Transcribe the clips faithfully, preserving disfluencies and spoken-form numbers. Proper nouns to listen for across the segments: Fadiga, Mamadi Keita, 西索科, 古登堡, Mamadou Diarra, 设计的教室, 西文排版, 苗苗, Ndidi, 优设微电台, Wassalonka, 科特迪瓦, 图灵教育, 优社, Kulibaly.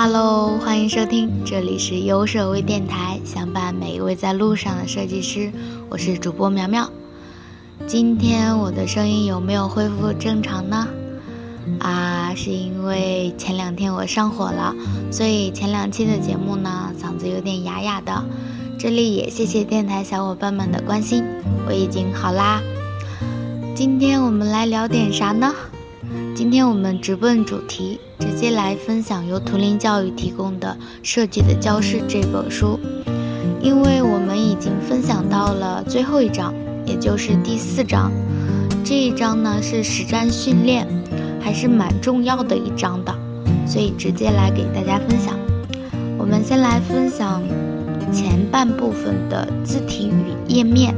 Hello， 欢迎收听，这里是优设微电台，相伴每一位在路上的设计师，我是主播苗苗。今天我的声音有没有恢复正常呢？啊，是因为前两天我上火了，所以前两期的节目呢，嗓子有点哑哑的。这里也谢谢电台小伙伴们的关心，我已经好啦。今天我们来聊点啥呢？今天我们直奔主题，直接来分享由图灵教育提供的《设计的教室》这本书。因为我们已经分享到了最后一章，也就是第四章，这一章呢是实战训练，还是蛮重要的一章的，所以直接来给大家分享。我们先来分享前半部分的字体与页面，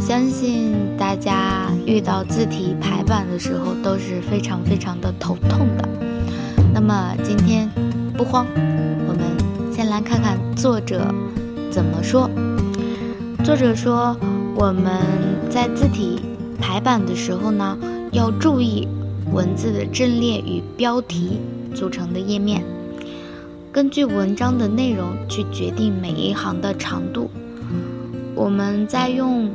相信大家遇到字体排版的时候都是非常非常的头痛的。那么今天不慌，我们先来看看作者怎么说。作者说，我们在字体排版的时候呢，要注意文字的阵列与标题组成的页面，根据文章的内容去决定每一行的长度。我们在用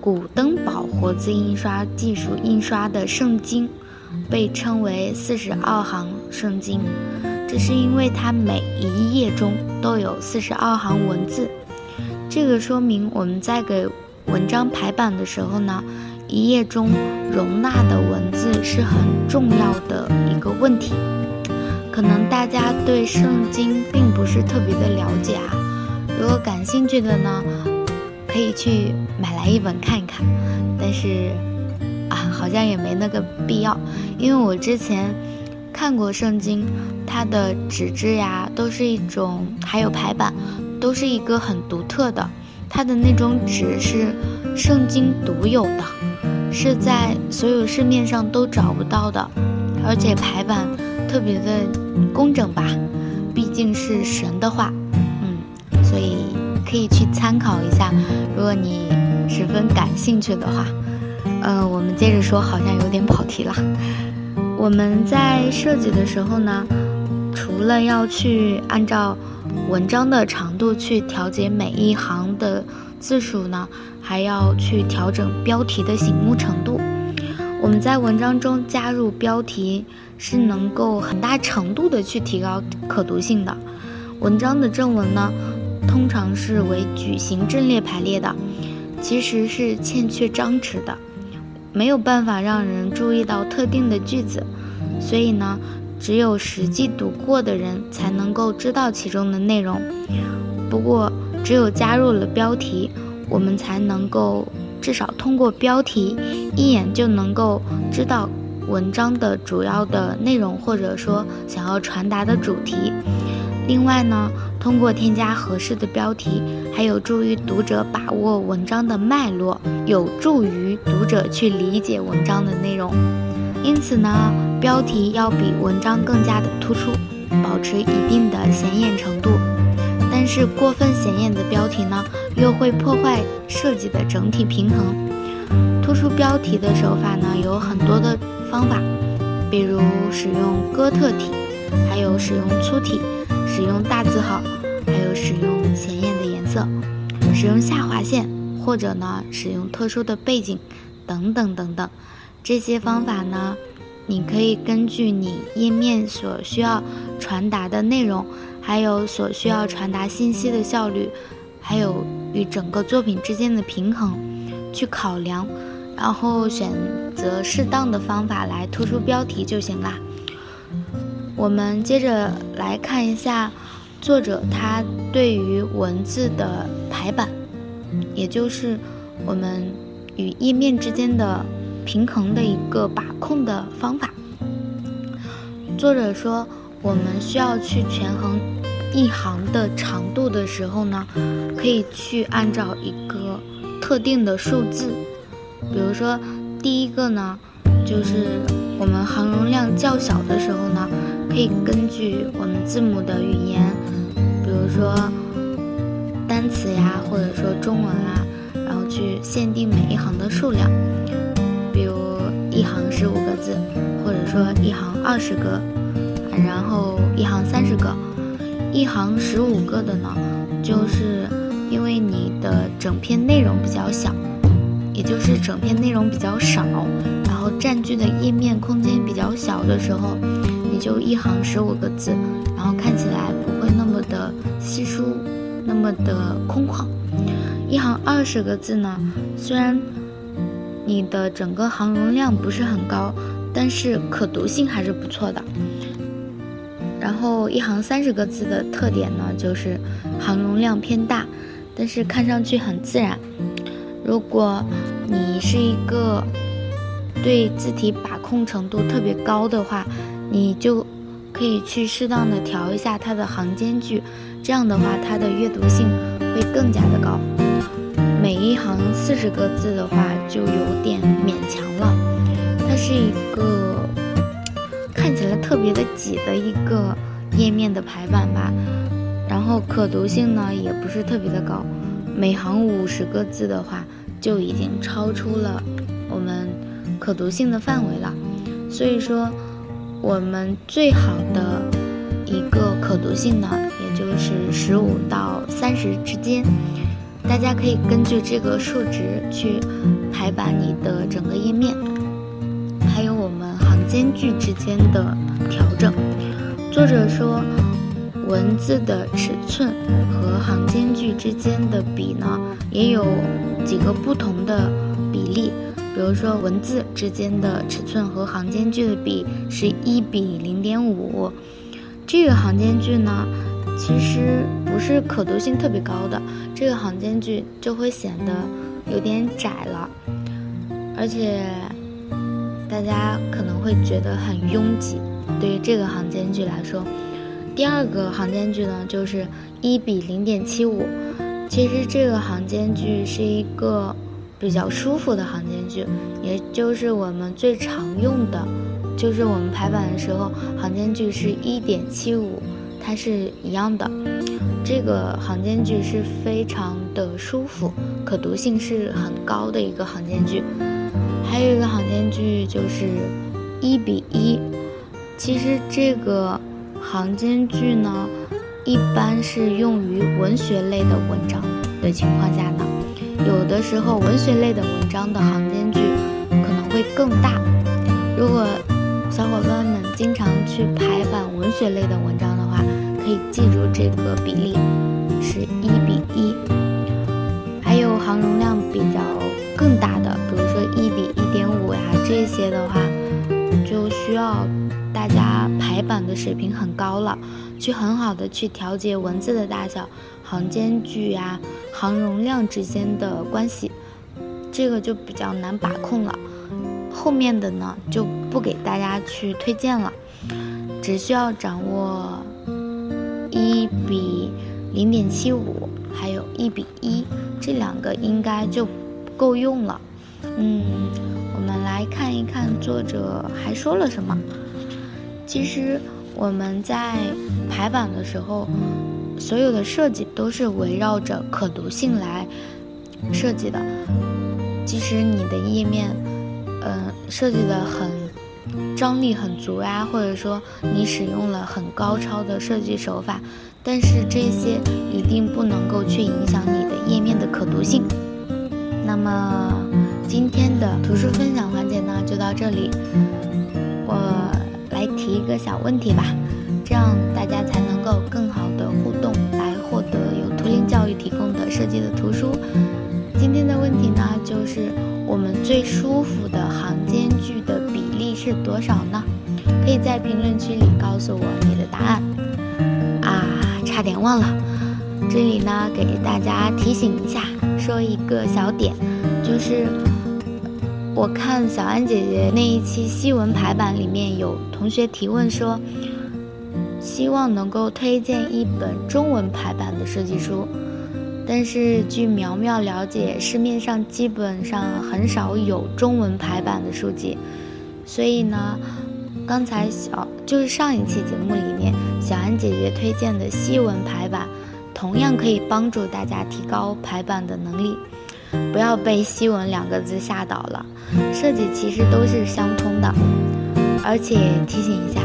古登堡活字印刷技术印刷的圣经被称为四十二行圣经，这是因为它每一页中都有四十二行文字。这个说明我们在给文章排版的时候呢，一页中容纳的文字是很重要的一个问题。可能大家对圣经并不是特别的了解啊，如果感兴趣的呢，可以去买来一本看一看，但是啊，好像也没那个必要，因为我之前看过圣经，它的纸质呀，都是一种，还有排版，都是一个很独特的，它的那种纸是圣经独有的，是在所有市面上都找不到的，而且排版特别的工整吧，毕竟是神的话，嗯，所以可以去参考一下，如果你十分感兴趣的话。呃，我们接着说，好像有点跑题了。我们在设计的时候呢，除了要去按照文章的长度去调节每一行的字数呢，还要去调整标题的醒目程度。我们在文章中加入标题是能够很大程度的去提高可读性的。文章的正文呢，通常是为矩形阵列排列的，其实是欠缺张弛的，没有办法让人注意到特定的句子，所以呢，只有实际读过的人才能够知道其中的内容。不过只有加入了标题，我们才能够至少通过标题一眼就能够知道文章的主要的内容，或者说想要传达的主题。另外呢，通过添加合适的标题，还有助于读者把握文章的脉络，有助于读者去理解文章的内容。因此呢，标题要比文章更加的突出，保持一定的显眼程度。但是过分显眼的标题呢，又会破坏设计的整体平衡。突出标题的手法呢，有很多的方法，比如使用哥特体，还有使用粗体，使用大字号，还有使用显眼的颜色，使用下划线，或者呢使用特殊的背景等等等等。这些方法呢，你可以根据你页面所需要传达的内容，还有所需要传达信息的效率，还有与整个作品之间的平衡去考量，然后选择适当的方法来突出标题就行啦。我们接着来看一下作者他对于文字的排版，也就是我们与页面之间的平衡的一个把控的方法。作者说，我们需要去权衡一行的长度的时候呢，可以去按照一个特定的数字，比如说第一个呢，就是我们行容量较小的时候呢，可以根据我们字母的语言，比如说单词呀，或者说中文啊，然后去限定每一行的数量，比如一行十五个字，或者说一行二十个，然后一行三十个，一行十五个的呢，就是因为你的整篇内容比较小，也就是整篇内容比较少，然后占据的页面空间比较小的时候，你就一行十五个字，然后看起来不会那么的稀疏，那么的空旷。一行二十个字呢，虽然你的整个行容量不是很高，但是可读性还是不错的。然后一行三十个字的特点呢，就是行容量偏大，但是看上去很自然。如果你是一个对字体把控程度特别高的话，你就可以去适当的调一下它的行间距，这样的话它的阅读性会更加的高。每一行四十个字的话就有点勉强了，它是一个看起来特别的挤的一个页面的排版吧。然后可读性呢也不是特别的高，每行五十个字的话就已经超出了我们可读性的范围了。所以说我们最好的一个可读性呢，也就是十五到三十之间，大家可以根据这个数值去排版你的整个页面，还有我们行间距之间的调整。作者说，文字的尺寸和行间距之间的比呢，也有几个不同的比例。比如说文字之间的尺寸和行间距的比是一比零点五，这个行间距呢其实不是可读性特别高的，这个行间距就会显得有点窄了，而且大家可能会觉得很拥挤，对于这个行间距来说。第二个行间距呢就是一比零点七五，其实这个行间距是一个比较舒服的行间距，也就是我们最常用的，就是我们排版的时候行间距是 一点七五， 它是一样的，这个行间距是非常的舒服，可读性是很高的一个行间距。还有一个行间距就是一比一，其实这个行间距呢一般是用于文学类的文章的情况下呢，有的时候文学类的文章的行间距可能会更大。如果小伙伴们经常去排版文学类的文章的话，可以记住这个比例是一比一。还有行容量比较更大的，比如说一比一点五呀，这些的话就需要大家排版的水平很高了，去很好的去调节文字的大小、行间距呀、行容量之间的关系，这个就比较难把控了。后面的呢就不给大家去推荐了，只需要掌握一比零点七五还有一比一这两个应该就够用了。嗯，我们来看一看作者还说了什么。其实我们在排版的时候，所有的设计都是围绕着可读性来设计的。即使你的页面，呃，设计的很张力很足呀，或者说你使用了很高超的设计手法，但是这些一定不能够去影响你的页面的可读性。那么今天的图书分享环节呢，就到这里。我来提一个小问题吧，这样大家才能够更好的互动，来获得由图灵教育提供的设计的图书。今天的问题呢，就是我们最舒服的行间距的比例是多少呢？可以在评论区里告诉我你的答案。啊，差点忘了，这里呢给大家提醒一下，说一个小点，就是我看小安姐姐那一期西文排版里面有同学提问说，希望能够推荐一本中文排版的设计书，但是据苗苗了解，市面上基本上很少有中文排版的书籍，所以呢，刚才小就是上一期节目里面小安姐姐推荐的西文排版，同样可以帮助大家提高排版的能力。不要被西文两个字吓倒了，设计其实都是相通的。而且提醒一下，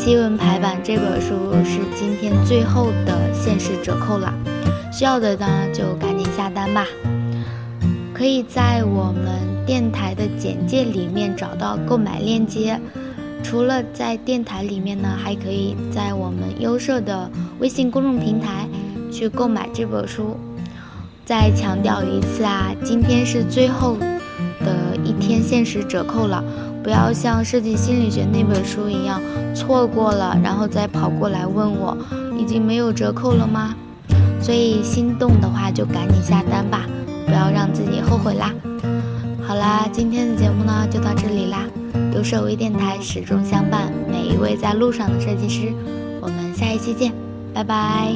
新闻排版这本书是今天最后的限时折扣了，需要的呢就赶紧下单吧。可以在我们电台的简介里面找到购买链接，除了在电台里面呢，还可以在我们优社的微信公众平台去购买这本书。再强调一次啊，今天是最后的一天限时折扣了，不要像设计心理学那本书一样错过了然后再跑过来问我已经没有折扣了吗？所以心动的话就赶紧下单吧，不要让自己后悔啦。好啦，今天的节目呢就到这里啦，优设微电台始终相伴每一位在路上的设计师，我们下一期见，拜拜。